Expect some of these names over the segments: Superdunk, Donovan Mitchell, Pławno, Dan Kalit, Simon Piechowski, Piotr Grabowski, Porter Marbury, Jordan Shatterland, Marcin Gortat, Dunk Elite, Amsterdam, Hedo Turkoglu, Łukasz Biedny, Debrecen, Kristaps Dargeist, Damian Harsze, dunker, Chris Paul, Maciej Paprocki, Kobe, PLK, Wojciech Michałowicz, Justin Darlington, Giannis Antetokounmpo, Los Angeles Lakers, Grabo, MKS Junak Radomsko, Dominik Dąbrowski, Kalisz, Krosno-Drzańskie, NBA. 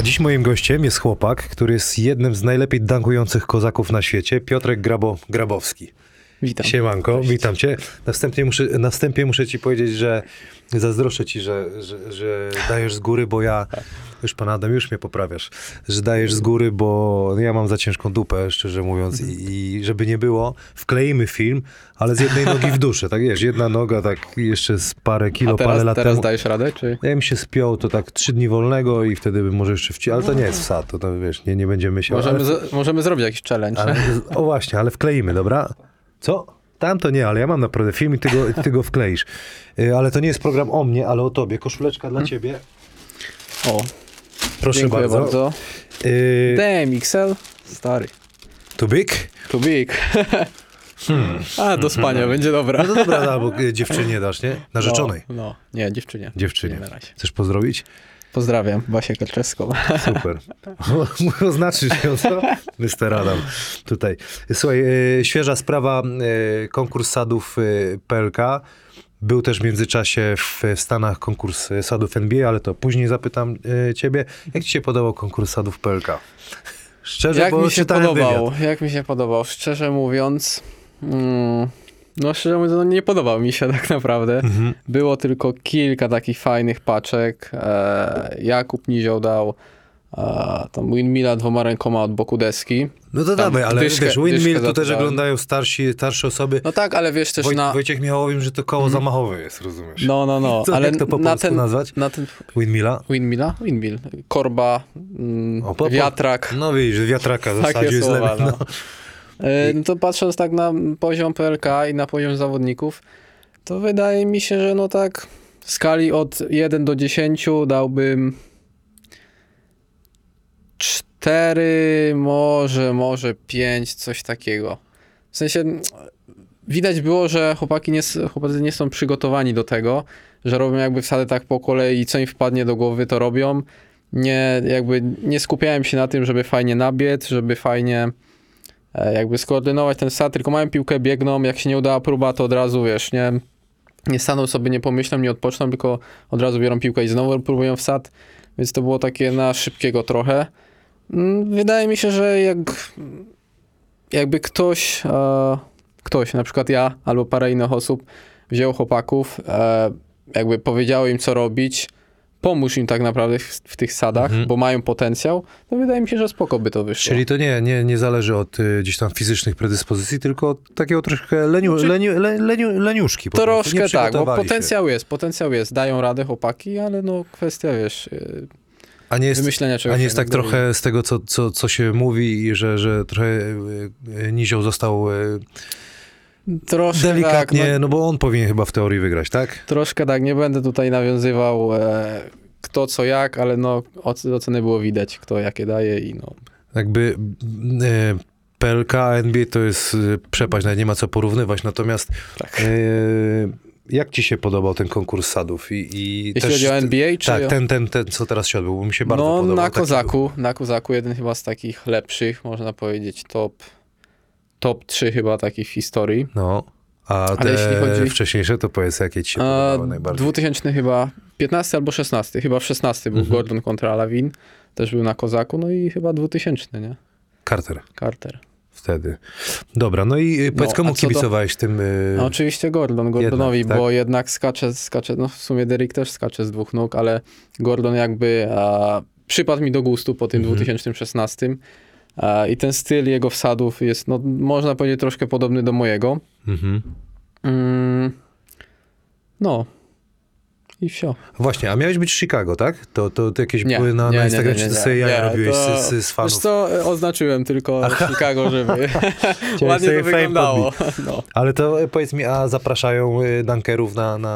A dziś moim gościem jest chłopak, który jest jednym z najlepiej dunkujących kozaków na świecie, Piotrek Grabowski. Witam. Siemanko, cześć. Witam cię. Na wstępie muszę ci powiedzieć, że zazdroszczę ci, że dajesz z góry, bo ja... Już pan Adam, już mnie poprawiasz. Że dajesz z góry, bo ja mam za ciężką dupę, szczerze mówiąc. I żeby nie było, wkleimy film, ale z jednej nogi w duszę. Tak wiesz, jedna noga tak jeszcze z parę kilo, parę lat teraz temu. Dajesz radę? Czy? Ja bym się spiął, to tak 3 dni wolnego i wtedy bym może jeszcze ale to nie jest wsad, to wiesz, nie będziemy się... Możemy zrobić jakiś challenge. Ale wkleimy, dobra? Co? Tamto nie, ale ja mam naprawdę film i ty go wkleisz. Ale to nie jest program o mnie, ale o tobie. Koszuleczka dla ciebie. O, proszę bardzo. Damn, XL, stary. Too big? Too big. A, do spania, będzie dobra. No dobra, bo dziewczynie dasz, nie? Narzeczonej. No, nie, dziewczynie. Nie, na razie. Chcesz pozdrowić? Pozdrawiam, Basię Karczewską. Super. Oznaczysz ją, co? Mister Adam tutaj. Słuchaj, świeża sprawa, konkurs sadów PLK. Był też w międzyczasie w Stanach konkurs sadów NBA, ale to później zapytam ciebie. Jak ci się podobał konkurs sadów PLK? Szczerze, jak mi się podobał? Wywiad. Jak mi się podobał? Szczerze mówiąc, nie podobał mi się tak naprawdę. Było tylko kilka takich fajnych paczek. Jakub Nizioł dał tam windmilla 2 rękoma od boku deski. No to dawaj, ale wiesz, windmill to też oglądają starsze osoby. No tak, ale wiesz też Wojciech Michałowicz, że to koło zamachowe jest, rozumiesz? No. Co, ale jak to po polsku nazwać? Windmill. Korba, wiatrak. No widzisz, wiatraka w zasadzie jest lepiej. No to patrząc tak na poziom PLK i na poziom zawodników, to wydaje mi się, że no tak w skali od 1 do 10 dałbym 4, może 5, coś takiego. W sensie widać było, że chłopacy nie są przygotowani do tego, że robią jakby wsadę tak po kolei i co im wpadnie do głowy, to robią. Nie skupiałem się na tym, żeby fajnie nabiec, żeby fajnie jakby skoordynować ten wsad, tylko mają piłkę, biegną, jak się nie udała próba, to od razu wiesz, nie staną sobie, nie pomyślą, nie odpoczną, tylko od razu biorą piłkę i znowu próbują wsad. Więc to było takie na szybkiego trochę. Wydaje mi się, że jakby ktoś, na przykład ja albo parę innych osób wziął chłopaków, jakby powiedział im co robić, pomóż im tak naprawdę w tych sadach, bo mają potencjał, to wydaje mi się, że spoko by to wyszło. Czyli to nie zależy od gdzieś tam fizycznych predyspozycji, tylko od takiego troszkę leniuszki. Troszkę tak, bo potencjał jest. Dają radę chłopaki, ale no kwestia, wiesz... A nie jest tak trochę z tego, co się mówi, że trochę Nizioł został troszkę delikatnie, tak, no bo on powinien chyba w teorii wygrać, tak? Troszkę tak, nie będę tutaj nawiązywał kto co jak, ale no oceny było widać, kto jakie daje i no. Jakby PLK, NBA to jest przepaść, nawet nie ma co porównywać, natomiast... Tak. Jak ci się podobał ten konkurs sadów? Jeśli chodzi o NBA? Tak, ten, co teraz się odbył, bo mi się bardzo podobał. No, na Kozaku jeden chyba z takich lepszych, można powiedzieć, top 3 chyba takich w historii. No, a te wcześniejsze, to powiedz, jakie ci się podobały najbardziej? 2000 chyba, 15 albo 16, chyba w 16 był Gordon kontra Lavin, też był na Kozaku, no i chyba 2000, nie? Carter. Wtedy. Dobra, no i powiedz, komu kibicowałeś tym... No, oczywiście Gordonowi, jednak, tak? Bo jednak skacze, no w sumie Derek też skacze z dwóch nóg, ale Gordon jakby przypadł mi do gustu po tym 2016 i ten styl jego wsadów jest, no można powiedzieć, troszkę podobny do mojego. No. I wsio. Właśnie, a miałeś być w Chicago, tak? To jakieś były na Instagramie, czy to sobie jaja robiłeś z fanów? Wiesz co, oznaczyłem tylko Chicago, żeby ładnie to wyglądało. No. Ale to powiedz mi, a zapraszają dunkerów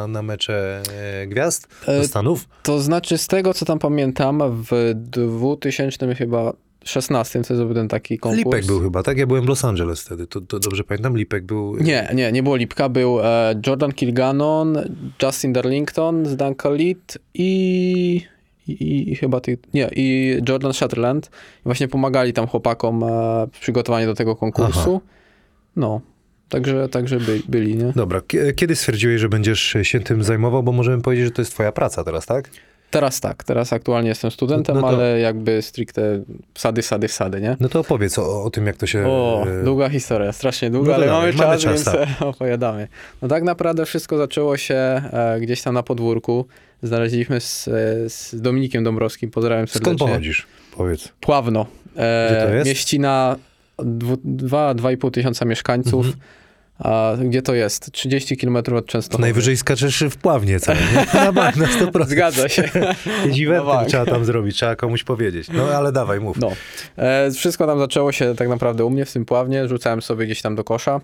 na mecze gwiazd do Stanów? To znaczy, z tego co tam pamiętam, w 2000 chyba 16, to jest ten taki konkurs. Lipek był chyba, tak? Ja byłem w Los Angeles wtedy, to dobrze pamiętam, Lipek był... Nie było Lipka, był Jordan Kilganon, Justin Darlington z Dan Kalit i chyba i Jordan Shatterland. Właśnie pomagali tam chłopakom w przygotowaniu do tego konkursu. Aha. No, także byli, nie? Dobra, kiedy stwierdziłeś, że będziesz się tym zajmował, bo możemy powiedzieć, że to jest twoja praca teraz, tak? Teraz tak, teraz aktualnie jestem studentem, no to... ale jakby stricte sady, nie? No to opowiedz o tym, jak to się... O, długa historia, strasznie długa, no ale mamy czas, więc tak opowiadamy. No tak naprawdę wszystko zaczęło się gdzieś tam na podwórku. Znaleźliśmy z Dominikiem Dąbrowskim, pozdrawiam serdecznie. Skąd pochodzisz? Powiedz. Pławno. Gdzie to jest? Mieścina 2,5 tysiąca mieszkańców. Mhm. A gdzie to jest? 30 km od Częstochowy. Najwyżej skaczesz w Pławnie cały, nie? Na bank, na 100%. Zgadza się. Eventy trzeba tam zrobić, trzeba komuś powiedzieć. No ale dawaj, mów. No. Wszystko tam zaczęło się tak naprawdę u mnie w tym Pławnie. Rzucałem sobie gdzieś tam do kosza.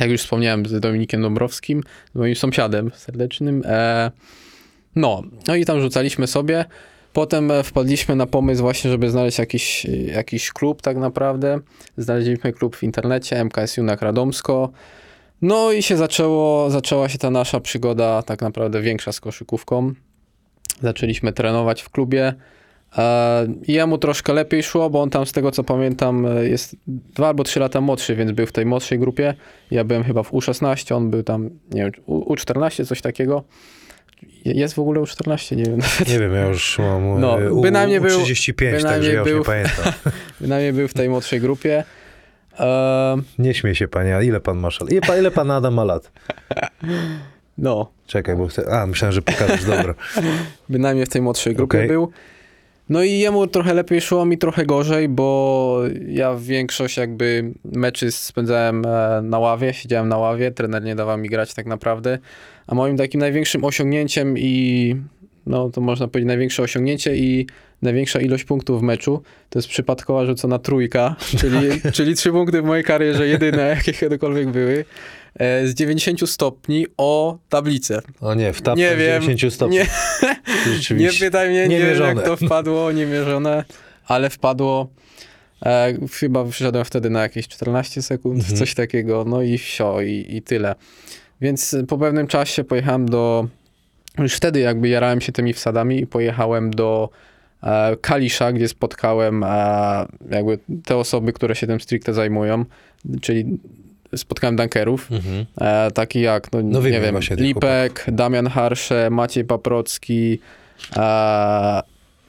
Jak już wspomniałem, z Dominikiem Dąbrowskim, moim sąsiadem serdecznym. No i tam rzucaliśmy sobie. Potem wpadliśmy na pomysł właśnie, żeby znaleźć jakiś klub tak naprawdę. Znaleźliśmy klub w internecie, MKS Junak Radomsko. No i się zaczęła się ta nasza przygoda tak naprawdę większa z koszykówką. Zaczęliśmy trenować w klubie. Jemu troszkę lepiej szło, bo on tam z tego co pamiętam jest 2 albo 3 lata młodszy, więc był w tej młodszej grupie. Ja byłem chyba w U16, on był tam, nie wiem, U14, coś takiego. Jest w ogóle U14, nie wiem nawet. Nie wiem, ja już mam U35, także ja już nie pamiętam. Bynajmniej był w tej młodszej grupie. Nie śmiej się, panie, a ile pan masz? Ile pan Adam ma lat? No. Czekaj, bo chcę... A, myślałem, że pokażesz, dobra. Bynajmniej w tej młodszej grupie był. No i jemu trochę lepiej szło, mi trochę gorzej, bo ja większość jakby meczy spędzałem na ławie, siedziałem na ławie, trener nie dawał mi grać tak naprawdę. A moim takim największym osiągnięciem i no to można powiedzieć największe osiągnięcie i największa ilość punktów w meczu to jest przypadkowa rzucona trójka, czyli 3 punkty w mojej karierze jedyne, jakie kiedykolwiek były. Z 90 stopni o tablicę. O nie, w tablicę 90 stopni. Nie pytaj mnie, nie wiem jak to wpadło, niemierzone, ale wpadło. Chyba wyszedłem wtedy na jakieś 14 sekund, coś takiego, no i wsio, i tyle. Więc po pewnym czasie pojechałem już wtedy jakby jarałem się tymi wsadami i pojechałem do Kalisza, gdzie spotkałem jakby te osoby, które się tym stricte zajmują, czyli spotkałem dunkerów, taki jak, nie wiem, Lipek, Damian Harsze, Maciej Paprocki,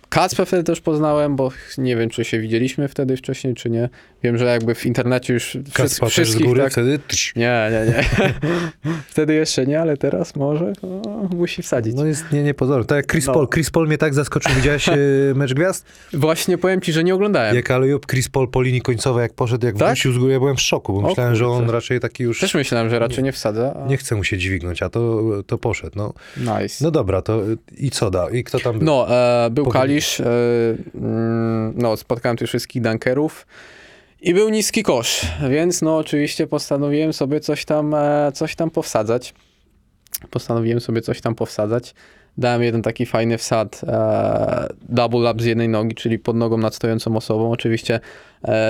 Kacpę wtedy też poznałem, bo nie wiem, czy się widzieliśmy wtedy wcześniej, czy nie. Wiem, że jakby w internecie już wszystkich... z góry tak... wtedy? Nie. Wtedy jeszcze nie, ale teraz może. No, musi wsadzić. No jest niepozorne. Tak jak Chris Paul. Chris Paul mnie tak zaskoczył. Widziałeś mecz gwiazd? Właśnie powiem ci, że nie oglądałem. Jak Alejub Chris Paul po linii końcowej, jak poszedł, jak wrócił z góry, ja byłem w szoku, bo myślałem, że on raczej taki już... Też myślałem, że raczej nie wsadza. Nie chce mu się dźwignąć, a to poszedł. No. Nice. No dobra, to i co da? I kto tam był? No, był Kalisz. No, spotkałem tu wszystkich dunkerów i był niski kosz, więc no oczywiście postanowiłem sobie coś tam powsadzać. Dałem jeden taki fajny wsad, double up z jednej nogi, czyli pod nogą nad stojącą osobą. Oczywiście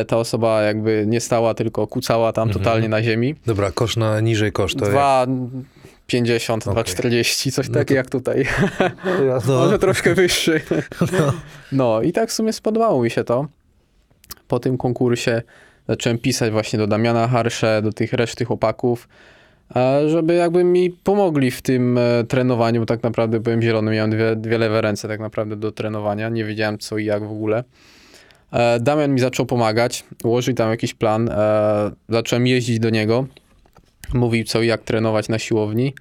ta osoba jakby nie stała, tylko kucała tam totalnie na ziemi. Dobra, kosz na niżej kosz to 2,50, 2,40, coś takiego jak tutaj. No. Może troszkę wyższy. No i tak w sumie spodobało mi się to. Po tym konkursie zacząłem pisać właśnie do Damiana Harsze, do tych reszty chłopaków, żeby jakby mi pomogli w tym trenowaniu, bo tak naprawdę byłem zielony, miałem dwie lewe ręce tak naprawdę do trenowania, nie wiedziałem co i jak w ogóle. Damian mi zaczął pomagać, ułożył tam jakiś plan, zacząłem jeździć do niego, mówił co i jak trenować na siłowni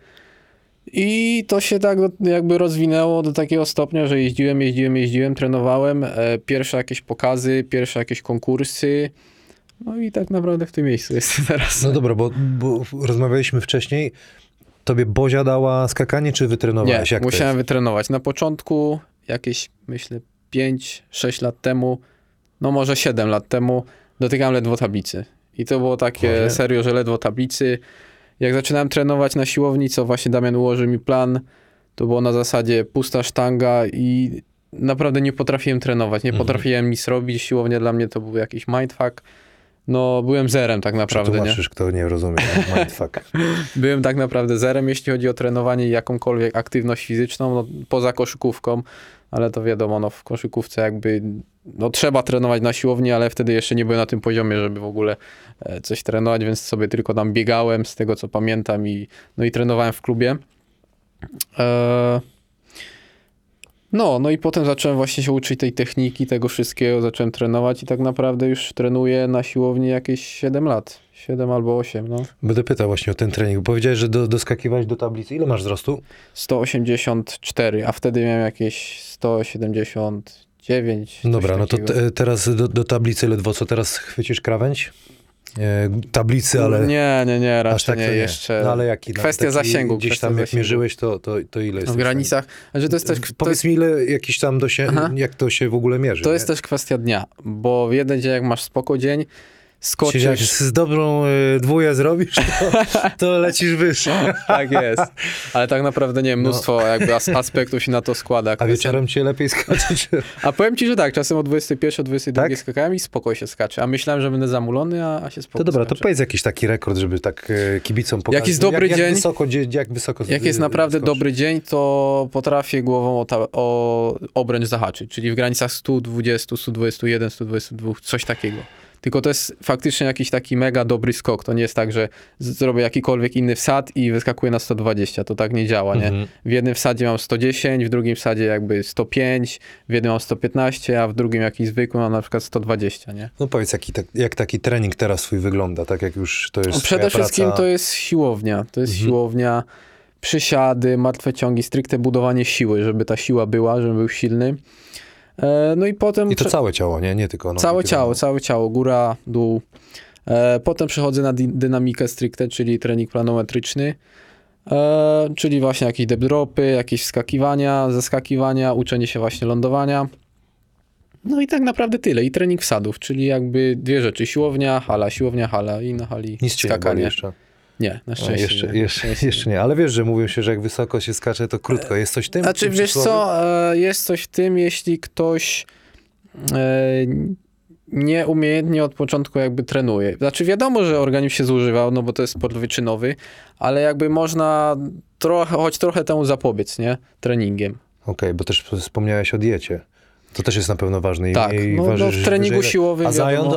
i to się tak jakby rozwinęło do takiego stopnia, że jeździłem, trenowałem, pierwsze jakieś pokazy, pierwsze jakieś konkursy. No i tak naprawdę w tym miejscu jest teraz. No dobra, bo rozmawialiśmy wcześniej. Tobie Bozia dała skakanie, czy wytrenowałeś? Nie, musiałem wytrenować. Na początku, jakieś myślę 5-6 lat temu, no może 7 lat temu, dotykałem ledwo tablicy. I to było takie serio, że ledwo tablicy. Jak zaczynałem trenować na siłowni, co właśnie Damian ułożył mi plan, to było na zasadzie pusta sztanga i naprawdę nie potrafiłem trenować. Nie potrafiłem nic robić. Siłownia dla mnie to był jakiś mindfuck. No, byłem zerem tak naprawdę. Przetłumaczysz, kto nie rozumie. Mindfuck. Byłem tak naprawdę zerem, jeśli chodzi o trenowanie i jakąkolwiek aktywność fizyczną, no, poza koszykówką, ale to wiadomo, no, w koszykówce jakby no, trzeba trenować na siłowni, ale wtedy jeszcze nie byłem na tym poziomie, żeby w ogóle coś trenować, więc sobie tylko tam biegałem z tego, co pamiętam i trenowałem w klubie. No i potem zacząłem właśnie się uczyć tej techniki, tego wszystkiego, zacząłem trenować i tak naprawdę już trenuję na siłowni jakieś 7 lat. 7 albo 8, no. Będę pytał właśnie o ten trening. Powiedziałeś, że doskakiwałeś do tablicy. Ile masz wzrostu? 184, a wtedy miałem jakieś 179. Dobra, no to teraz do tablicy ledwo. Co teraz chwycisz krawędź? Tablicy, ale... Nie, raczej aż tak nie, nie jeszcze. No, ale jaki? Kwestia taki, zasięgu. Gdzieś tam jak zasięgu mierzyłeś, to ile jest? W granicach. Znaczy to jest też, powiedz mi, ile jakiś tam jak to się w ogóle mierzy. To jest też kwestia dnia, bo w jeden dzień jak masz spoko dzień, skoczysz... Jak z dobrą dwóję zrobisz, to lecisz wyżej. Tak jest. Ale tak naprawdę, nie, mnóstwo jakby aspektów się na to składa. A wieczorem cię lepiej skoczyć? A powiem ci, że tak, czasem o 21, o 22 skakałem i spoko się skacze. A myślałem, że będę zamulony, a się spoko. To dobra, skacze. To powiedz jakiś taki rekord, żeby tak kibicom pokazać. Jak jest dobry dzień, jak jest naprawdę skoczy. Dobry dzień, to potrafię głową o obręcz zahaczyć. Czyli w granicach 120, 121, 122, coś takiego. Tylko to jest faktycznie jakiś taki mega dobry skok. To nie jest tak, że zrobię jakikolwiek inny wsad i wyskakuję na 120. To tak nie działa, nie? W jednym wsadzie mam 110, w drugim wsadzie jakby 105, w jednym mam 115, a w drugim jakiś zwykły mam na przykład 120, nie? No powiedz, jak taki trening teraz twój wygląda, tak jak już to jest przede wszystkim praca... to jest siłownia. To jest siłownia, przysiady, martwe ciągi, stricte budowanie siły, żeby ta siła była, żeby był silny. No i potem... I to całe ciało, nie? Nie tylko... Całe ciało, góra, dół. Potem przechodzę na dynamikę stricte, czyli trening planometryczny, czyli właśnie jakieś depdropy, jakieś wskakiwania, zeskakiwania, uczenie się właśnie lądowania. No i tak naprawdę tyle. I trening wsadów, czyli jakby dwie rzeczy. Siłownia, hala i na hali nic skakanie. Jeszcze. Nie, na szczęście. Jeszcze nie, ale wiesz, że mówią się, że jak wysoko się skacze, to krótko. Jest coś w tym? Znaczy, wiesz co, jest coś w tym, jeśli ktoś nieumiejętnie od początku jakby trenuje. Znaczy wiadomo, że organizm się zużywał, no bo to jest sport wyczynowy, ale jakby można choć trochę temu zapobiec, nie? Treningiem. Okej, bo też wspomniałeś o diecie. To też jest na pewno ważne. Tak, w treningu siłowym.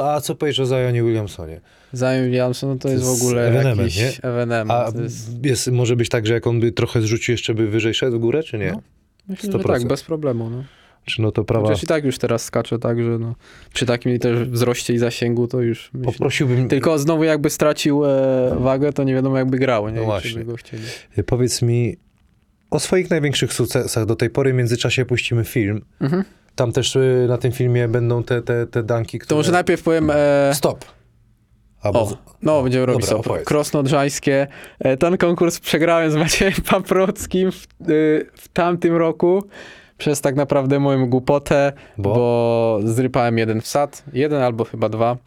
A co powiesz o Zionie Williamsonie? Zion Williamson to jest w ogóle ewenement, jakiś ewenement. A jest, może być tak, że jak on by trochę zrzucił, jeszcze by wyżej szedł w górę, czy nie? No, myślę, 100%. Że tak, bez problemu. No. Czy no to prawa... Chociaż i tak już teraz skacze, tak, że no, przy takim też wzroście i zasięgu to już... Poprosiłbym... Tylko znowu jakby stracił wagę, to nie wiadomo jakby grał, nie? No właśnie. Go chcieli. Powiedz mi o swoich największych sukcesach do tej pory. W międzyczasie puścimy film. Tam też na tym filmie będą te dunki, które... To może najpierw powiem... Stop. Będziemy robić stop. Krosno-Drzańskie. Ten konkurs przegrałem z Maciejem Paprockim w tamtym roku przez tak naprawdę moją głupotę, bo zrypałem jeden wsad. Jeden albo chyba dwa.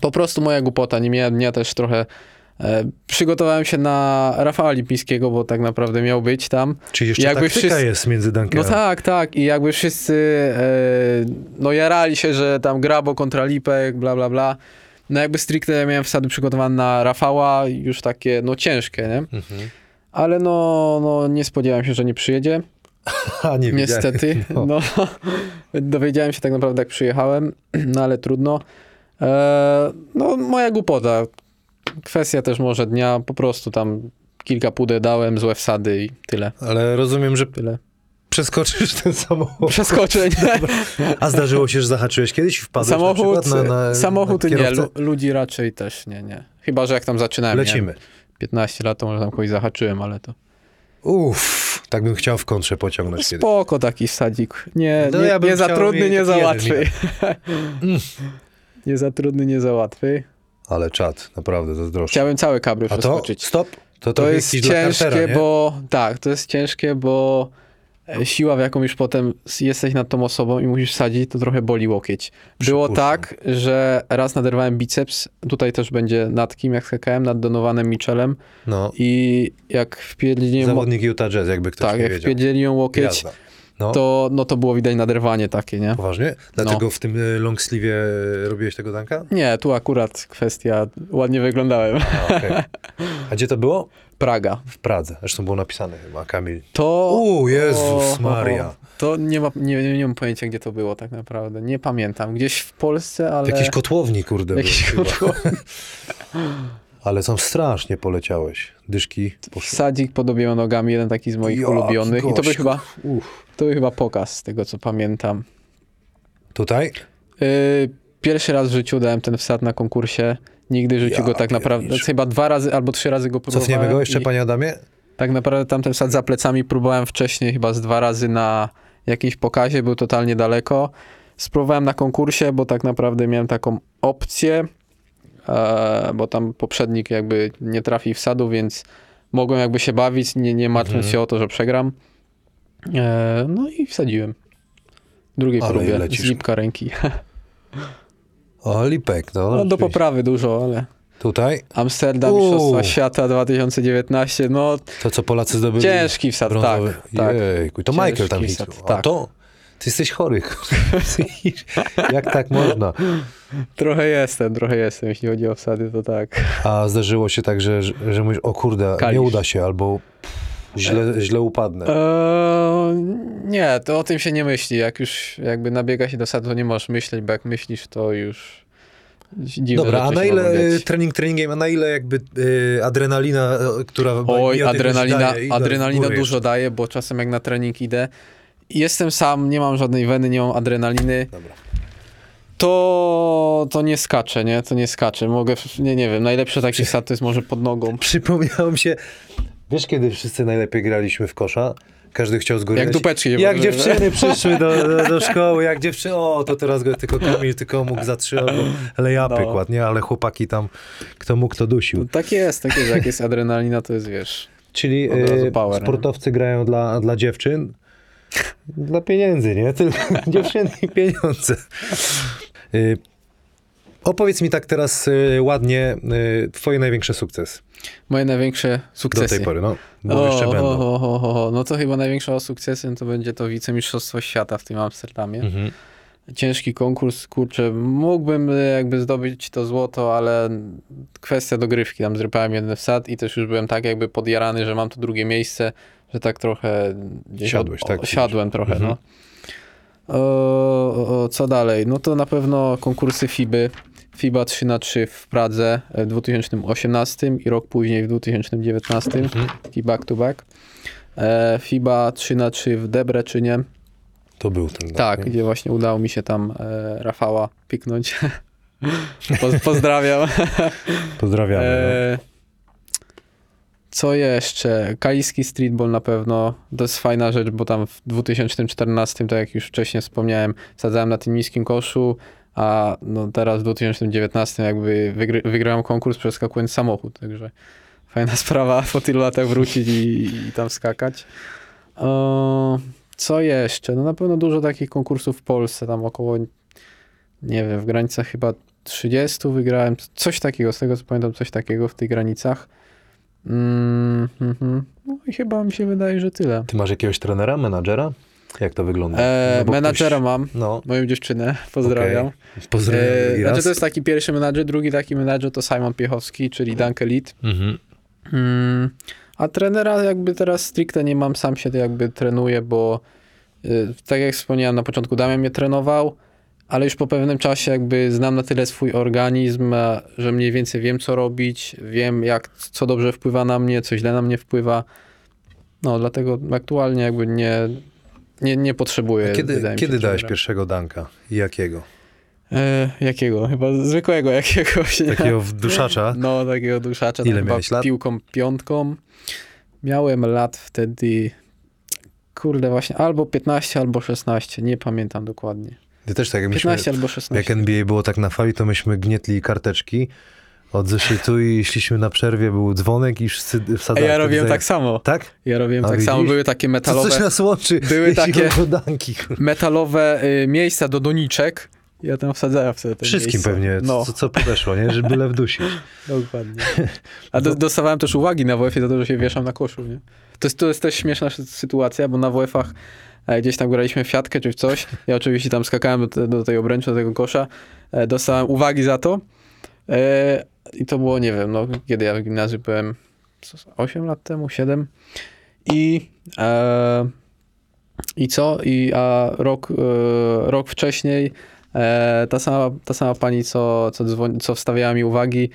Po prostu moja głupota. Nie miałem dnia też trochę... Przygotowałem się na Rafała Lipińskiego, bo tak naprawdę miał być tam. Czyli jeszcze jakby taktyka jest między dunkami. No tak. I jakby wszyscy jarali się, że tam Grabo kontra Lipek, bla, bla, bla. No jakby stricte miałem wsady przygotowane na Rafała, już takie ciężkie, nie? Ale nie spodziewałem się, że nie przyjedzie. Niestety. No. Dowiedziałem się tak naprawdę, jak przyjechałem, no ale trudno. Moja głupota. Kwestia też może dnia, po prostu tam kilka pude dałem, złe wsady i tyle. Ale rozumiem, że tyle. Przeskoczysz ten samochód. Przeskoczę, nie. A zdarzyło się, że zahaczyłeś kiedyś? Wpadłeś samochód, na przykład samochód na kierowcę? Nie, ludzi raczej też nie. Chyba, że jak tam zaczynałem. Lecimy. 15 lat, to może tam kogoś zahaczyłem, ale to... Uff, tak bym chciał w kontrze pociągnąć kiedyś. Spoko taki sadzik. Nie za trudny, nie za łatwy. Nie za trudny, nie za łatwy. Ale czad, naprawdę zazdroszczę. Chciałem całe kabry przeskoczyć. Stop. To jest ciężkie, kartera, bo... Tak, to jest ciężkie, bo siła, w jaką już potem jesteś nad tą osobą i musisz sadzić, to trochę boli łokieć. Było tak, że raz naderwałem biceps, tutaj też będzie nad kim, jak skakałem, nad Donovanem Mitchellem. No. I jak wpierdzieliłem... Zawodnik Utah Jazz, jakby ktoś nie wiedział. Tak, jak wpierdzieliłem łokieć... To było widać naderwanie takie, nie? Poważnie? Dlatego w tym long sleeve'ie robiłeś tego dunka? Nie, tu akurat kwestia, ładnie wyglądałem. Okay. A gdzie to było? Praga. W Pradze. Zresztą było napisane chyba, Kamil. Jezus Maria. To nie mam pojęcia, gdzie to było tak naprawdę. Nie pamiętam. Gdzieś w Polsce, ale... Jakiś kotłowni, kurde. Jakiś kotłowni. Ale sam strasznie poleciałeś. Dyszki. Sadzik pod obiema nogami, jeden taki z moich ulubionych. Gośku. I to był chyba pokaz, z tego co pamiętam. Tutaj? Pierwszy raz w życiu dałem ten wsad na konkursie. Nigdy w życiu go tak naprawdę, chyba 2 razy albo 3 razy go próbowałem. Cofniemy go jeszcze, panie Adamie? Tak naprawdę tamten wsad za plecami próbowałem wcześniej chyba z 2 razy na jakimś pokazie, był totalnie daleko. Spróbowałem na konkursie, bo tak naprawdę miałem taką opcję, bo tam poprzednik jakby nie trafił wsadu, więc mogłem jakby się bawić, nie martwiąc się o to, że przegram. No i wsadziłem. Drugiej próbie z lipka ręki. O, Lipek, no do poprawy dużo, ale... Tutaj? Amsterdam, Mistrzostwa Świata 2019, no... To, co Polacy zdobyli? Ciężki wsad, brązowy. Tak. Jejku, to ciężki Michael tam wsad, hitł. Tak. To... Ty jesteś chory. Jak tak można? Trochę jestem, jeśli chodzi o wsady, to tak. A zdarzyło się tak, że mówisz, o kurde, Kalisz. Nie uda się, albo źle upadnę. Nie, to o tym się nie myśli. Jak już jakby nabiega się do wsadu, to nie możesz myśleć, bo jak myślisz, to już... Dobra, a na ile trening treningiem, a na ile jakby adrenalina, która... Oj, adrenalina dużo daje, bo czasem jak na trening idę, jestem sam, nie mam żadnej weny, nie mam adrenaliny. Dobra. To nie skacze, nie? To nie skacze. Mogę, nie wiem, najlepszy taki wsad to jest może pod nogą. Przypomniałem się, wiesz kiedy wszyscy najlepiej graliśmy w kosza? Każdy chciał z góry. Jak dupeczki. Jak dziewczyny przyszły do szkoły, jak dziewczyny, to teraz go tylko Kamil, tylko mógł za 3 lejapy kładł, nie? Ale chłopaki tam, kto mógł, to dusił. To tak jest, jak jest adrenalina, to jest, wiesz. Czyli power, sportowcy grają dla dziewczyn. Dla pieniędzy, nie? Tylko dziewczyny i pieniądze. Opowiedz mi tak teraz ładnie twoje największe sukcesy. Moje największe sukcesy. Do tej pory, no. Bo jeszcze będą. No to chyba największe sukcesy to będzie to wicemistrzostwo świata w tym Amsterdamie. Mhm. Ciężki konkurs, kurczę. Mógłbym jakby zdobyć to złoto, ale kwestia dogrywki. Tam zrypałem jeden wsad i też już byłem tak jakby podjarany, że mam tu drugie miejsce, że tak trochę... Siadłem trochę, no. Co dalej? No to na pewno konkursy FIBY. FIBA 3x3 w Pradze w 2018 i rok później w 2019. Taki back to back. FIBA 3x3 w Debreczynie. To był ten rok. Tak, gdzie właśnie udało mi się tam Rafała piknąć. Pozdrawiam. Pozdrawiamy. Co jeszcze? Kaliski Streetball na pewno. To jest fajna rzecz, bo tam w 2014, tak jak już wcześniej wspomniałem, wsadzałem na tym niskim koszu, a no teraz w 2019 jakby wygrałem konkurs przeskakując samochód, także fajna sprawa po tylu latach wrócić i tam skakać. Co jeszcze? No na pewno dużo takich konkursów w Polsce, tam około, nie wiem, w granicach chyba 30 wygrałem, coś takiego, z tego co pamiętam, coś takiego w tych granicach. No i chyba mi się wydaje, że tyle. Ty masz jakiegoś trenera, menadżera? Jak to wygląda? Menadżera ktoś... mam, moją dziewczynę, pozdrawiam. Okay. Pozdrawiam to jest taki pierwszy menadżer, drugi taki menadżer to Simon Piechowski, czyli Dunk Elite. A trenera jakby teraz stricte nie mam, sam się to jakby trenuję, bo tak jak wspomniałem na początku, Damian mnie trenował, ale już po pewnym czasie jakby znam na tyle swój organizm, że mniej więcej wiem co robić, wiem co dobrze wpływa na mnie, co źle na mnie wpływa. No dlatego aktualnie jakby nie potrzebuję. A kiedy dałeś pierwszego dunka i jakiego? Jakiego? Chyba zwykłego jakiegoś. Nie? Takiego duszacza? No takiego duszacza. Ile miałeś lat? Piłką piątką. Miałem lat wtedy, kurde właśnie, albo 15 albo 16, nie pamiętam dokładnie. Ty też tak, jak 15 albo 16. Jak NBA było tak na fali, to myśmy gnietli karteczki od zeszytu i szliśmy na przerwie, był dzwonek i wszyscy wsadzali. Ja robiłem tak samo. Tak? Ja robiłem tak samo. Były takie metalowe... To coś nas łączy, były takie metalowe miejsca do doniczek. Ja tam wsadzałem wtedy te wszystkim miejsce. Pewnie, co podeszło, nie? Żeby byle wdusić. Dokładnie. A dostawałem też uwagi na WF-ie za to, że się wieszam na koszu, nie? To jest też śmieszna sytuacja, bo na WF-ach gdzieś tam graliśmy w siatkę czy w coś. Ja oczywiście tam skakałem do tej obręczy, do tego kosza. Dostałem uwagi za to. I to było, nie wiem, kiedy ja w gimnazjum byłem 8 lat temu, 7. I co? A rok wcześniej ta sama pani, co wstawiała mi uwagi,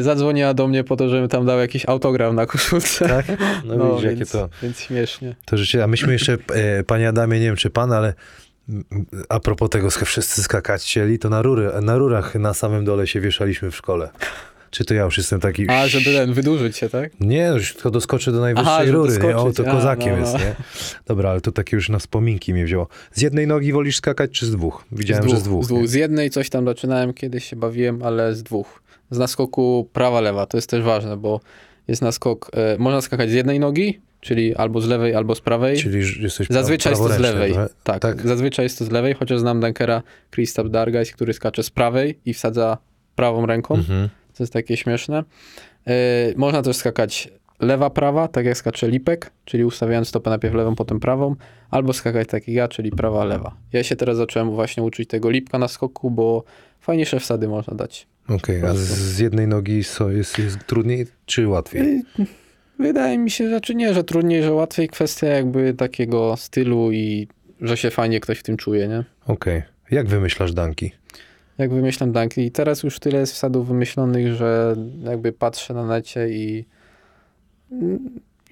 zadzwoniła do mnie po to, żebym tam dał jakiś autograf na koszulce. Tak? No, no widzisz, jakie to... Więc śmiesznie. To życie, a myśmy jeszcze, panie Adamie, nie wiem czy pan, ale a propos tego, wszyscy skakać chcieli, to na rurach na samym dole się wieszaliśmy w szkole. Czy to ja już jestem taki... A, żeby ten, wydłużyć się, tak? Nie, już tylko doskoczy do najwyższej rury, nie? O, to kozakiem jest, nie? Dobra, ale to takie już na wspominki mnie wzięło. Z jednej nogi wolisz skakać, czy z dwóch? Widziałem, że z dwóch. Z dwóch. Z jednej coś tam zaczynałem, kiedyś się bawiłem, ale z dwóch. Z naskoku prawa-lewa, to jest też ważne, bo jest naskok... można skakać z jednej nogi, czyli albo z lewej, albo z prawej. Czyli jesteś zazwyczaj jest to z lewej. Tak, tak, zazwyczaj jest to z lewej, chociaż znam dunkera Kristaps Dargeist, który skacze z prawej i wsadza prawą ręką. Mhm. To jest takie śmieszne. Można też skakać lewa-prawa, tak jak skacze Lipek, czyli ustawiając stopę najpierw lewą, potem prawą, albo skakać tak jak ja, czyli prawa-lewa. Ja się teraz zacząłem właśnie uczyć tego Lipka na skoku, bo fajniejsze wsady można dać. Okej, okay, a z jednej nogi jest trudniej czy łatwiej? Wydaje mi się, że nie, że trudniej, że łatwiej. Kwestia jakby takiego stylu i że się fajnie ktoś w tym czuje, nie? Okej. Okay. Jak wymyślasz danki? Jak wymyślam dunki. I teraz już tyle jest wsadów wymyślonych, że jakby patrzę na necie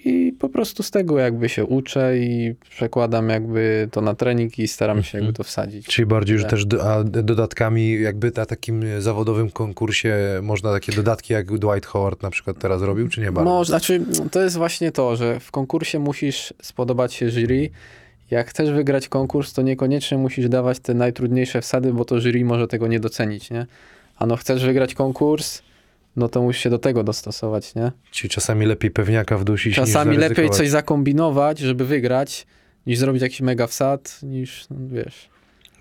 i po prostu z tego jakby się uczę i przekładam jakby to na trening i staram się jakby to wsadzić. Czyli bardziej już też dodatkami jakby na takim zawodowym konkursie można takie dodatki jak Dwight Howard na przykład teraz robił, czy nie bardzo? No, znaczy to jest właśnie to, że w konkursie musisz spodobać się jury. Jak chcesz wygrać konkurs, to niekoniecznie musisz dawać te najtrudniejsze wsady, bo to jury może tego nie docenić, nie? A no chcesz wygrać konkurs, no to musisz się do tego dostosować, nie? Czyli czasami lepiej pewniaka wdusić, czasami niż zaryzykować. Czasami lepiej coś zakombinować, żeby wygrać, niż zrobić jakiś mega wsad, niż, no, wiesz...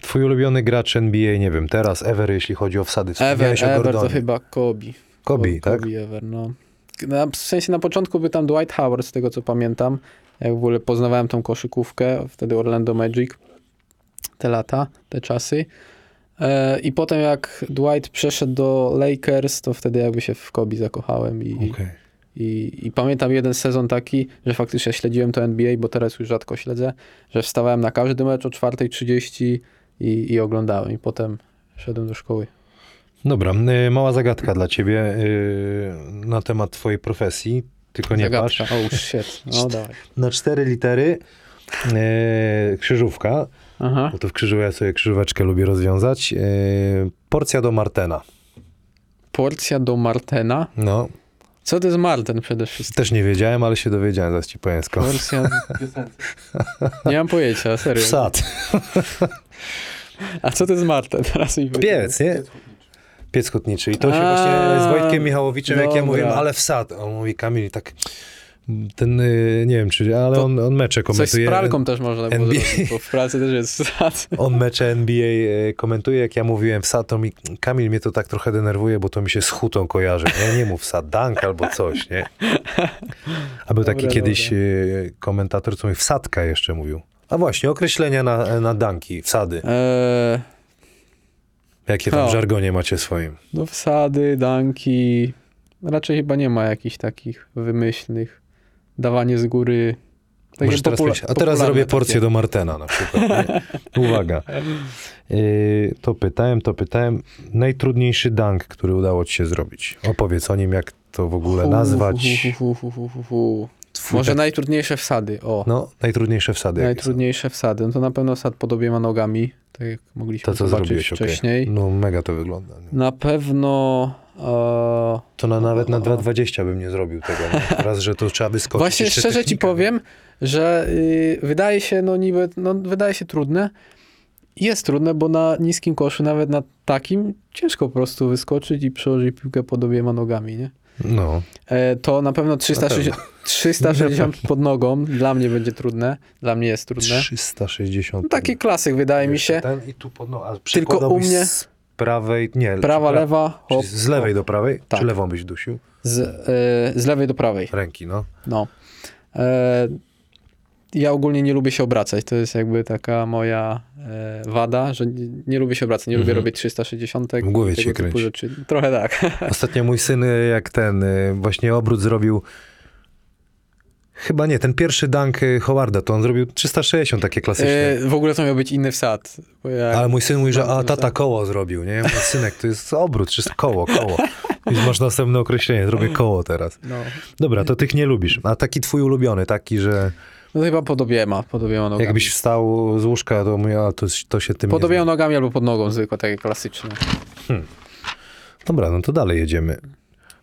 Twój ulubiony gracz NBA, nie wiem, teraz, Ever, jeśli chodzi o wsady. Ever to chyba Kobe, tak? Kobe Ever, no. W sensie na początku był tam Dwight Howard, z tego co pamiętam. Jak w ogóle poznawałem tą koszykówkę, wtedy Orlando Magic, te lata, te czasy. I potem jak Dwight przeszedł do Lakers, to wtedy jakby się w Kobe zakochałem. I pamiętam jeden sezon taki, że faktycznie śledziłem to NBA, bo teraz już rzadko śledzę, że wstawałem na każdy mecz o 4:30 i oglądałem. I potem szedłem do szkoły. Dobra, mała zagadka dla ciebie na temat twojej profesji. Tylko nie patrz. Oh, shit. No, dawaj. Na 4 litery krzyżówka. Aha. Bo to w krzyżu ja sobie krzyżóweczkę lubię rozwiązać. Porcja do Martena. Porcja do Martena? No. Co to jest Marten przede wszystkim? Też nie wiedziałem, ale się dowiedziałem, zaraz ci powiem skąd. Porcja... nie mam pojęcia, serio. Wsad. A co to jest Marten? Teraz mi piec, nie? Piec hutniczy. I to się właśnie z Wojtkiem Michałowiczem, jak ja mówiłem, ale wsad. On mówi, Kamil, tak, ten, nie wiem, czy, ale on mecze komentuje. Coś z pralką też można było zrobić, bo w pracy też jest wsad. On mecze NBA komentuje, jak ja mówiłem wsad, to mi, Kamil, mnie to tak trochę denerwuje, bo to mi się z hutą kojarzy. Ja nie mów wsad, dunk albo coś, nie? A był taki kiedyś komentator, co mi wsadka jeszcze mówił. A właśnie, określenia na dunki, wsady. Jakie tam w żargonie macie swoim? No wsady, danki. Raczej chyba nie ma jakichś takich wymyślnych. Dawanie z góry. Możesz teraz powiedzieć, a teraz zrobię porcję do Martena na przykład. Uwaga. To pytałem. Najtrudniejszy dunk, który udało ci się zrobić. Opowiedz o nim, jak to w ogóle nazwać. Może tak. Najtrudniejsze wsady. O. No, najtrudniejsze wsady. Najtrudniejsze wsady. No to na pewno wsad pod obiema nogami. Tak jak mogliśmy to, co zobaczyć wcześniej. Okay. No mega to wygląda. Nie? Na pewno... to nawet na 2,20 bym nie zrobił tego. No. Raz, że to trzeba by skoczyć. Właśnie szczerze ci powiem, że wydaje się wydaje się trudne. Jest trudne, bo na niskim koszu, nawet na takim, ciężko po prostu wyskoczyć i przełożyć piłkę pod obiema nogami, nie? No. To na pewno 360 pod nogą dla mnie będzie trudne. Dla mnie jest trudne. 360. No, taki klasyk wydaje mi się. Ten i tu pod nogą. Tylko u mnie. Z prawej, nie. Prawa, lewa. Hop, z lewej do prawej? Tak. Czy lewą byś dusił? Z lewej do prawej. Ręki, no. No. Ja ogólnie nie lubię się obracać. To jest jakby taka moja wada, że nie lubię się obracać. Nie lubię robić 360. W głowie cię kręci. Rzeczy. Trochę tak. Ostatnio mój syn jak ten właśnie obrót zrobił, chyba nie, ten pierwszy dunk Howarda, to on zrobił 360 takie klasyczne. W ogóle to miał być inny wsad. Ale mój syn mówi, że tata koło zrobił, nie? Mój synek, to jest obrót, czy koło. Masz następne określenie, drugie koło teraz. No. Dobra, to tych nie lubisz. A taki twój ulubiony, taki, że... No to chyba pod obiema nogami. Jakbyś wstał z łóżka, to mówię, a to się tym... Pod obiema nogami albo pod nogą zwykłe, takie klasyczne. Dobra, no to dalej jedziemy.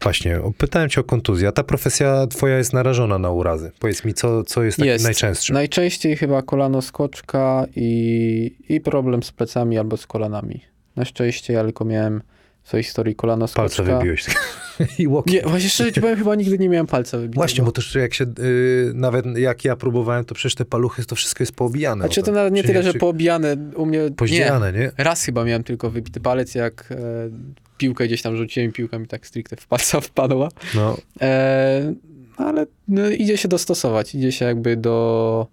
Właśnie, pytałem cię o kontuzję. Ta profesja twoja jest narażona na urazy. Powiedz mi, co jest najczęstszym? Najczęściej chyba kolano skoczka i problem z plecami albo z kolanami. Na szczęście ja tylko miałem co historii kolano skoczka. Palce wybiłeś. I łokieć. Nie, właśnie szczerze ci powiem, chyba nigdy nie miałem palca wybiłego. Właśnie, bo też jak się, nawet jak ja próbowałem, to przecież te paluchy, to wszystko jest poobijane. Znaczy to nawet nie tyle, że poobijane. U mnie poździane, nie? Raz chyba miałem tylko wybity palec, jak... piłkę gdzieś tam rzuciłem i piłka mi tak stricte w palca wpadła. No. Ale no, idzie się dostosować. Idzie się jakby do...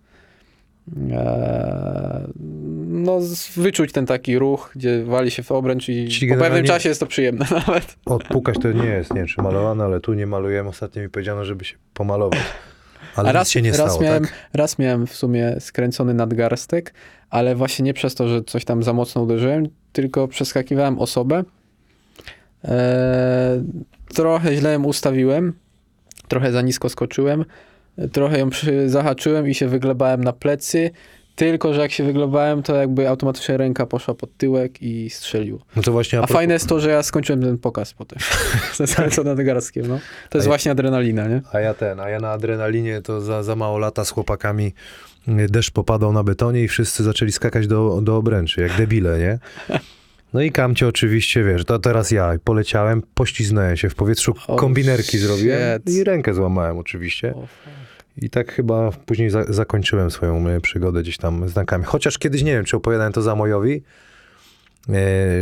no wyczuć ten taki ruch, gdzie wali się w obręcz i po pewnym czasie jest to przyjemne nawet. Odpukać to nie jest, nie wiem czy malowane, ale tu nie malujemy. Ostatnio mi powiedziano, żeby się pomalować. Ale a raz się nie stało, tak? Raz miałem w sumie skręcony nadgarstek, ale właśnie nie przez to, że coś tam za mocno uderzyłem, tylko przeskakiwałem osobę. Trochę źle ją ustawiłem, trochę za nisko skoczyłem, trochę ją zahaczyłem i się wyglebałem na plecy, tylko że jak się wyglebałem, to jakby automatycznie ręka poszła pod tyłek i strzelił. No to właśnie a fajne jest to, że ja skończyłem ten pokaz potem, ze skręconym nadgarstkiem, no. To jest właśnie adrenalina, nie? A ja na adrenalinie to za mało lata z chłopakami. Deszcz popadał na betonie i wszyscy zaczęli skakać do obręczy, jak debile, nie? No i kamcie oczywiście, wiesz, to teraz ja poleciałem, pośliznąłem się w powietrzu, kombinerki zrobiłem i rękę złamałem oczywiście. I tak chyba później zakończyłem swoją przygodę gdzieś tam z Dunkami. Chociaż kiedyś, nie wiem, czy opowiadałem to Zamojowi,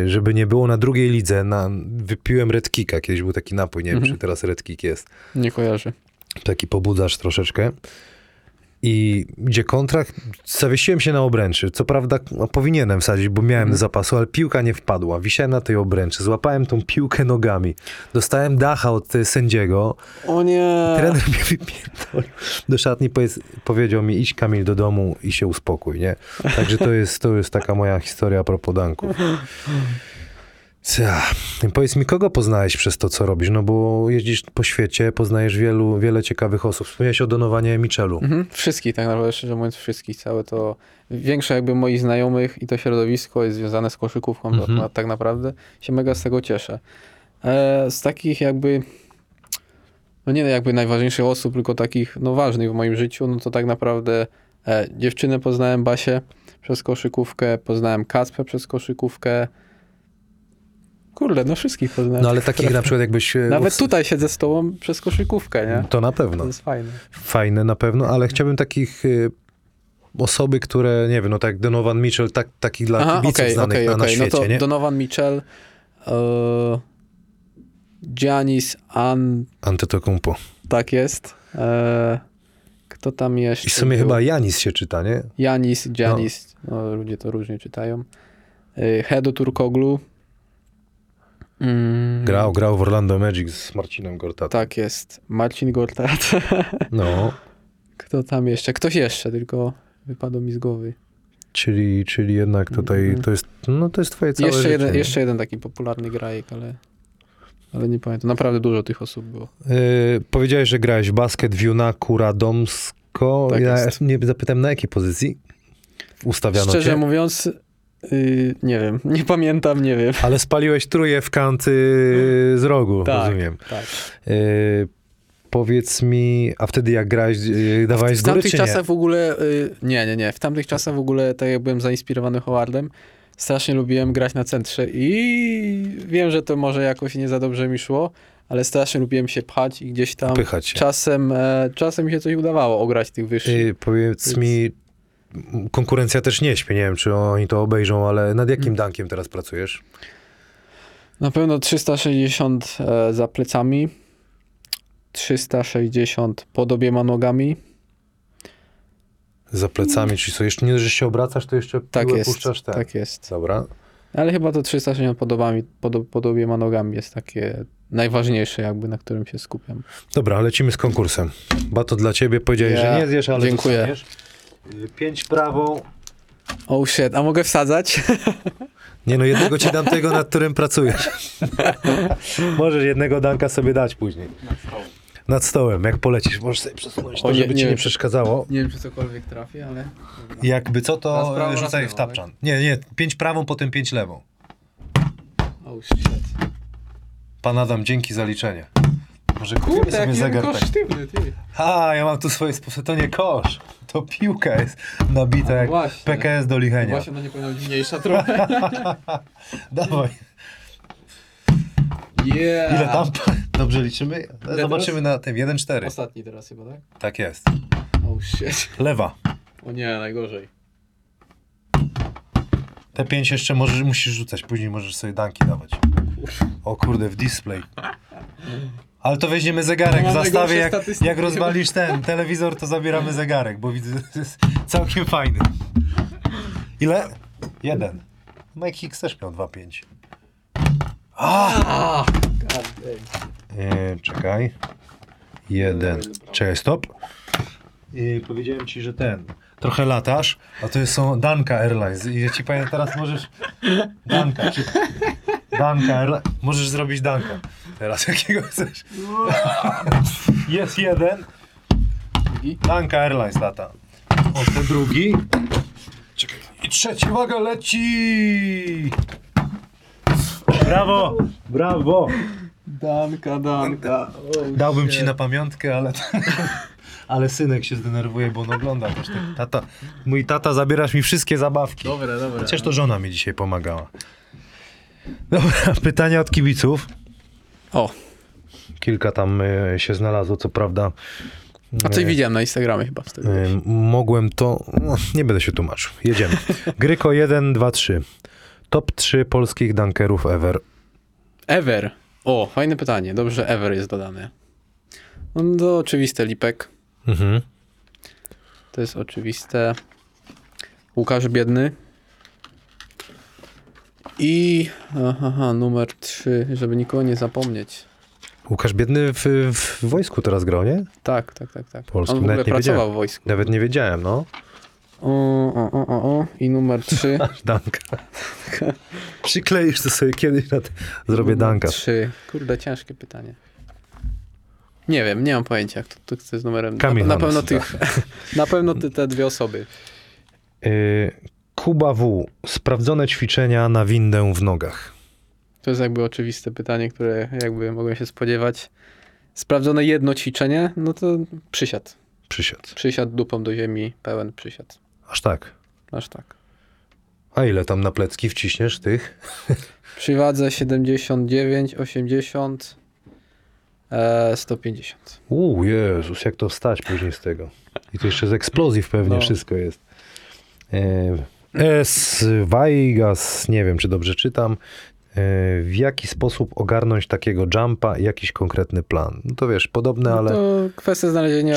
żeby nie było na drugiej lidze, wypiłem Red Kicka, kiedyś był taki napój, nie wiem, czy teraz Red Kick jest. Nie kojarzę. Taki pobudzasz troszeczkę. I gdzie kontrakt, zawiesiłem się na obręczy, co prawda powinienem wsadzić, bo miałem zapasu, ale piłka nie wpadła, wisiałem na tej obręczy, złapałem tą piłkę nogami, dostałem dacha od sędziego. O nie! Trener mnie wypiętolił do szatni, powiedział mi, idź Kamil do domu i się uspokój, nie? Także to jest taka moja historia a propos dunków. Powiedz mi, kogo poznałeś przez to, co robisz? No bo jeździsz po świecie, poznajesz wiele ciekawych osób. Wspomniałeś o Donowanie Mitchellu. Wszystkich, tak naprawdę, szczerze mówiąc, wszystkich. Całe to, większość jakby moich znajomych i to środowisko jest związane z koszykówką. Tak naprawdę się mega z tego cieszę. Z takich jakby, no nie jakby najważniejszych osób, tylko takich no ważnych w moim życiu, no to tak naprawdę dziewczynę poznałem, Basię, przez koszykówkę, poznałem Kacpę przez koszykówkę. Kurde, no wszystkich poznałem. No ale takich na przykład jakbyś... Nawet tutaj siedzę z tobą przez koszykówkę, nie? To na pewno. To jest fajne. Fajne na pewno, ale chciałbym takich osoby, które, nie wiem, no tak Donovan Mitchell, takich dla kibiców znanych na świecie, no to nie? Donovan Mitchell, Giannis Antetokounmpo. Tak jest. Kto tam jeszcze? I w sumie chyba Janis się czyta, nie? Giannis, no, ludzie to różnie czytają. Hedo Turkoglu. Grał w Orlando Magic z Marcinem Gortatem. Tak jest, Marcin Gortat. No. Kto tam jeszcze? Ktoś jeszcze, tylko wypadł mi z głowy. Czyli jednak tutaj to jest twoje całe jeszcze życie. Jeszcze jeden taki popularny grajek, ale nie pamiętam. Naprawdę dużo tych osób było. Powiedziałeś, że grałeś w basket w Junaku Radomsko. Tak ja nie zapytam, na jakiej pozycji ustawiano cię? Szczerze mówiąc... nie wiem, nie pamiętam, nie wiem. Ale spaliłeś tróję w kanty z rogu, tak, rozumiem. Tak. Powiedz mi, a wtedy jak grałeś, dawałeś z góry, czy nie? W tamtych czasach w ogóle, nie. W tamtych czasach w ogóle, tak jak byłem zainspirowany Howardem, strasznie lubiłem grać na centrze i wiem, że to może jakoś nie za dobrze mi szło, ale strasznie lubiłem się pchać i gdzieś tam czasem mi się coś udawało ograć tych wyższych. Powiedz mi, konkurencja też nie śpi, nie wiem, czy oni to obejrzą, ale nad jakim dunkiem teraz pracujesz? Na pewno 360 za plecami, 360 pod obiema nogami. Za plecami, czyli co, jeszcze nie, że się obracasz, to jeszcze piłę puszczasz ten. Tak jest. Dobra. Ale chyba to 360 pod obiema nogami jest takie najważniejsze jakby, na którym się skupiam. Dobra, lecimy z konkursem. Bato dla ciebie, powiedziałeś, że nie zjesz, ale dziękuję. 5 prawą, Oh shit, a mogę wsadzać? Nie no, jednego ci dam tego, nad którym pracujesz. Możesz jednego danka sobie dać później. Nad stołem, jak polecisz, możesz sobie przesunąć to, żeby ci nie przeszkadzało. Nie wiem, czy cokolwiek trafi, ale... Jakby co, to rzucaj w tapczan. Nie, nie, 5 prawą, potem 5 lewą. Oh shit. Pan Adam, dzięki za liczenie. Może kupimy sobie zegar. Kosz sztywny, ty. A, ja mam tu swoje sposoby, to nie kosz. To piłka jest nabita jak PKS do lichenia. Właśnie, no nie powinna być mniejsza trochę. Dawaj. Yeah. Ile tam? Dobrze liczymy? Ile zobaczymy teraz? Na tym. 1-4. Ostatni teraz chyba, tak? Tak jest. Oh shit. Lewa. O nie, najgorzej. Te 5 jeszcze możesz, musisz rzucać, później możesz sobie danki dawać. O kurde, w display. Ale to weźmiemy zegarek, w zastawie jak rozwalisz ten telewizor, to zabieramy zegarek, bo widzę, to jest całkiem fajny. Ile? 1. Mike Hicks też miał 2-5. Czekaj. 1. Czekaj, stop. Powiedziałem ci, że ten. Trochę latasz, a to są Dunka Airlines. I ja ci pamiętam, teraz możesz... Dunka, czy... Dunka, możesz zrobić Dunka. Teraz jakiego chcesz? Jest jeden. Dunk Airlines lata. O, ten drugi. Czekaj. I trzeci, uwaga, leci! Brawo! Brawo! Dunka. Dałbym ci na pamiątkę, ale... Ale synek się zdenerwuje, bo on ogląda. Tata, mój tata, zabierasz mi wszystkie zabawki. Dobra. Chociaż to żona mi dzisiaj pomagała. Dobra, pytania od kibiców. O. Kilka tam się znalazło, co prawda. A coś widziałem na Instagramie chyba. Mogłem to... No, nie będę się tłumaczył. Jedziemy. Gryko 1, 2, 3. Top 3 polskich dunkerów ever. Ever? O, fajne pytanie. Dobrze, ever jest dodane. No to oczywiste Lipek. Mhm. To jest oczywiste. Łukasz Biedny. I numer 3, żeby nikogo nie zapomnieć. Łukasz Biedny w wojsku teraz grał, nie? Tak. Polskim. On w ogóle pracował w wojsku. Nawet nie wiedziałem, no. I numer 3. Danka. Przykleisz to sobie kiedyś, zrobię danka. 3. Kurde, ciężkie pytanie. Nie wiem, nie mam pojęcia, kto jest numerem. Na pewno te dwie osoby. Kuba W. Sprawdzone ćwiczenia na windę w nogach. To jest jakby oczywiste pytanie, które jakby mogłem się spodziewać. Sprawdzone jedno ćwiczenie, no to przysiad. Przysiad dupą do ziemi, pełen przysiad. Aż tak. A ile tam na plecki wciśniesz tych? Przy wadze 79, 80... 150. Jezus, jak to wstać później z tego. I to jeszcze z eksplozji pewnie wszystko jest. S. Weigas, nie wiem, czy dobrze czytam. W jaki sposób ogarnąć takiego jumpa? Jakiś konkretny plan? No to wiesz, podobne, ale... To kwestia znalezienia...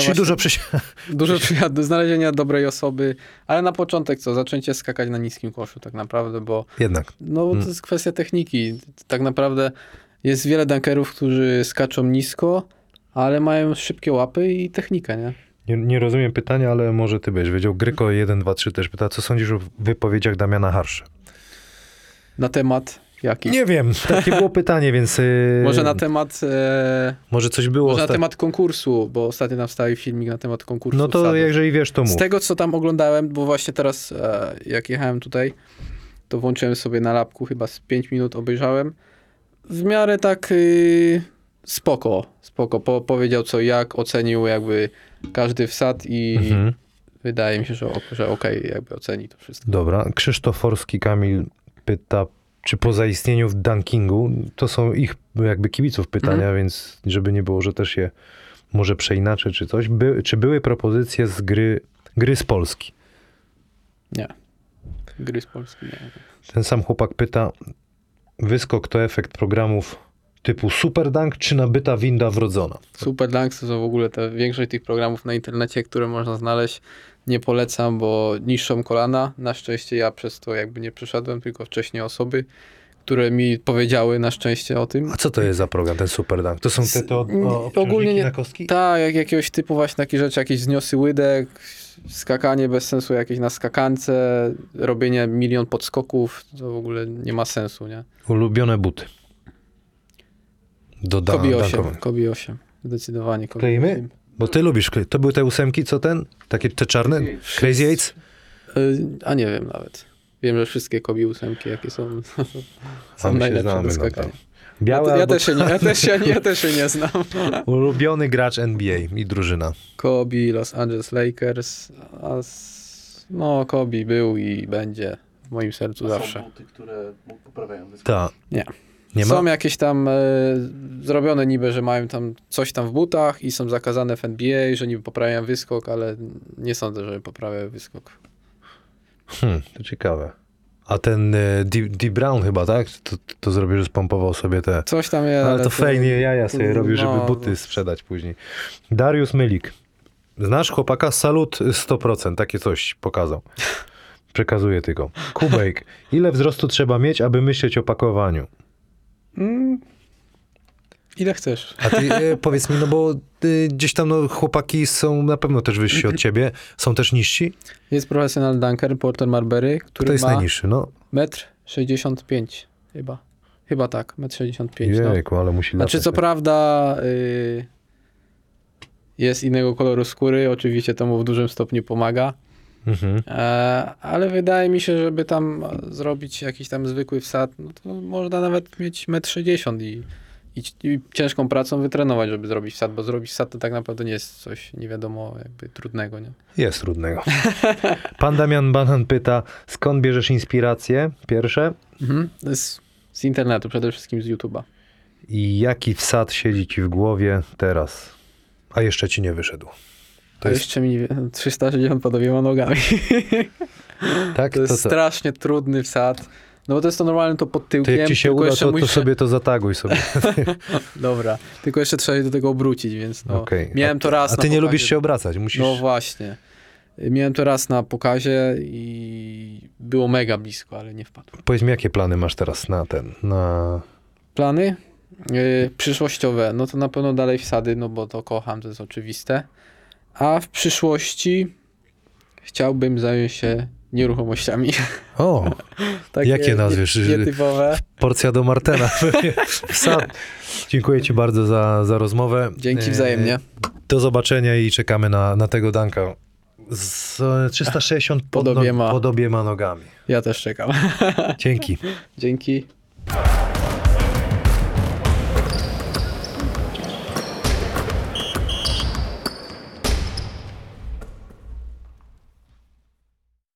Znalezienia dobrej osoby, ale na początek zaczęcie skakać na niskim koszu tak naprawdę, bo... Jednak. No, to jest kwestia techniki. Tak naprawdę... Jest wiele dunkerów, którzy skaczą nisko, ale mają szybkie łapy i technikę, nie? Nie rozumiem pytania, ale może ty byś wiedział. Gryko 123 też pyta, co sądzisz o wypowiedziach Damiana Harsze? Na temat jaki? Nie wiem, takie było pytanie, więc... Może na temat... Może coś było. Może na temat konkursu, bo ostatnio nam wstawił filmik na temat konkursu. No to jeżeli wiesz, to mów. Z tego, co tam oglądałem, bo właśnie teraz jak jechałem tutaj, to włączyłem sobie na lapku, chyba z 5 minut obejrzałem. W miarę tak spoko. Powiedział co jak, ocenił jakby każdy wsad i wydaje mi się, że okej, jakby oceni to wszystko. Dobra, Krzysztof Forski Kamil pyta, czy po zaistnieniu w dunkingu, to są ich jakby kibiców pytania, więc żeby nie było, że też je może przeinaczę czy coś, czy były propozycje z gry z Polski? Nie. Gry z Polski nie. Ten sam chłopak pyta, wyskok to efekt programów typu Superdunk czy nabyta winda wrodzona? Superdunk to są w ogóle większość tych programów na internecie, które można znaleźć. Nie polecam, bo niszczą kolana. Na szczęście ja przez to jakby nie przeszedłem, tylko wcześniej osoby, które mi powiedziały na szczęście o tym. A co to jest za program, ten Superdunk? To są te obciążniki na kostki? Tak, jakiegoś typu właśnie takie rzeczy, jakieś zniosy łydek, skakanie bez sensu jakieś na skakance, robienie milion podskoków, to w ogóle nie ma sensu, nie? Ulubione buty. Kobe 8, Kobe 8. Zdecydowanie Kobe 8. Kleimy? Bo ty lubisz, to były te ósemki, co ten? Takie te czarne? Crazy Eights? A nie wiem nawet. Wiem, że wszystkie Kobe 8, jakie są, są najlepsze do skakania. Białe ja, też się nie, ja też się nie znam. Ulubiony gracz NBA i drużyna. Kobe, Los Angeles Lakers. No, Kobe był i będzie w moim sercu zawsze. Są buty, które poprawiają dyskusję. Nie. Nie ma? Są jakieś tam zrobione niby, że mają tam coś tam w butach i są zakazane w NBA, że niby poprawiają wyskok, ale nie sądzę, że poprawiają wyskok. To ciekawe. A ten D. Brown chyba, tak? To zrobił, że spompował sobie te... Coś tam ja... Ale to fajnie jaja sobie robił, żeby buty sprzedać później. Dariusz Mylik. Znasz chłopaka? Salut 100%. Takie coś pokazał. Przekazuję tylko. Kubejk. Ile wzrostu trzeba mieć, aby myśleć o pakowaniu? Ile chcesz. A ty powiedz mi, no bo gdzieś tam no, chłopaki są na pewno też wyżsi od ciebie. Są też niżsi? Jest profesjonal dunker Porter Marbury, który to jest ma najniższy, no. 1,65 m chyba. Chyba tak, 1,65 m. Jejku, no. Ale musi latać. Znaczy, co prawda jest innego koloru skóry, oczywiście to mu w dużym stopniu pomaga. Mhm. Ale wydaje mi się, żeby tam zrobić jakiś tam zwykły wsad, no to można nawet mieć 1,60 m i ciężką pracą wytrenować, żeby zrobić wsad, bo zrobić wsad to tak naprawdę nie jest coś, nie wiadomo, jakby trudnego, nie? Jest trudnego. Pan Damian Banan pyta, skąd bierzesz inspiracje pierwsze? Mhm. Z internetu, przede wszystkim z YouTube'a. I jaki wsad siedzi ci w głowie teraz, a jeszcze ci nie wyszedł? To jest... jeszcze mi 360 pod obiema nogami. Tak? To jest strasznie trudny wsad. No bo to jest to normalne, to pod tyłkiem. To jak ci się uda, to sobie to zataguj sobie. Dobra, tylko jeszcze trzeba się do tego obrócić, więc no. Okay. Miałem to raz. A ty nie lubisz się obracać, musisz. No właśnie. Miałem to raz na pokazie i było mega blisko, ale nie wpadłem. Powiedz mi, jakie plany masz teraz na ten? Plany? Przyszłościowe. No to na pewno dalej wsady, no bo to kocham, to jest oczywiste. A w przyszłości chciałbym zająć się nieruchomościami. O, takie jakie nazwiesz? Nietypowe. Porcja do Martena. Wsad. Dziękuję ci bardzo za rozmowę. Dzięki wzajemnie. Do zobaczenia i czekamy na tego Dunka. Z 360 pod obiema nogami. Ja też czekam. Dzięki. Dzięki.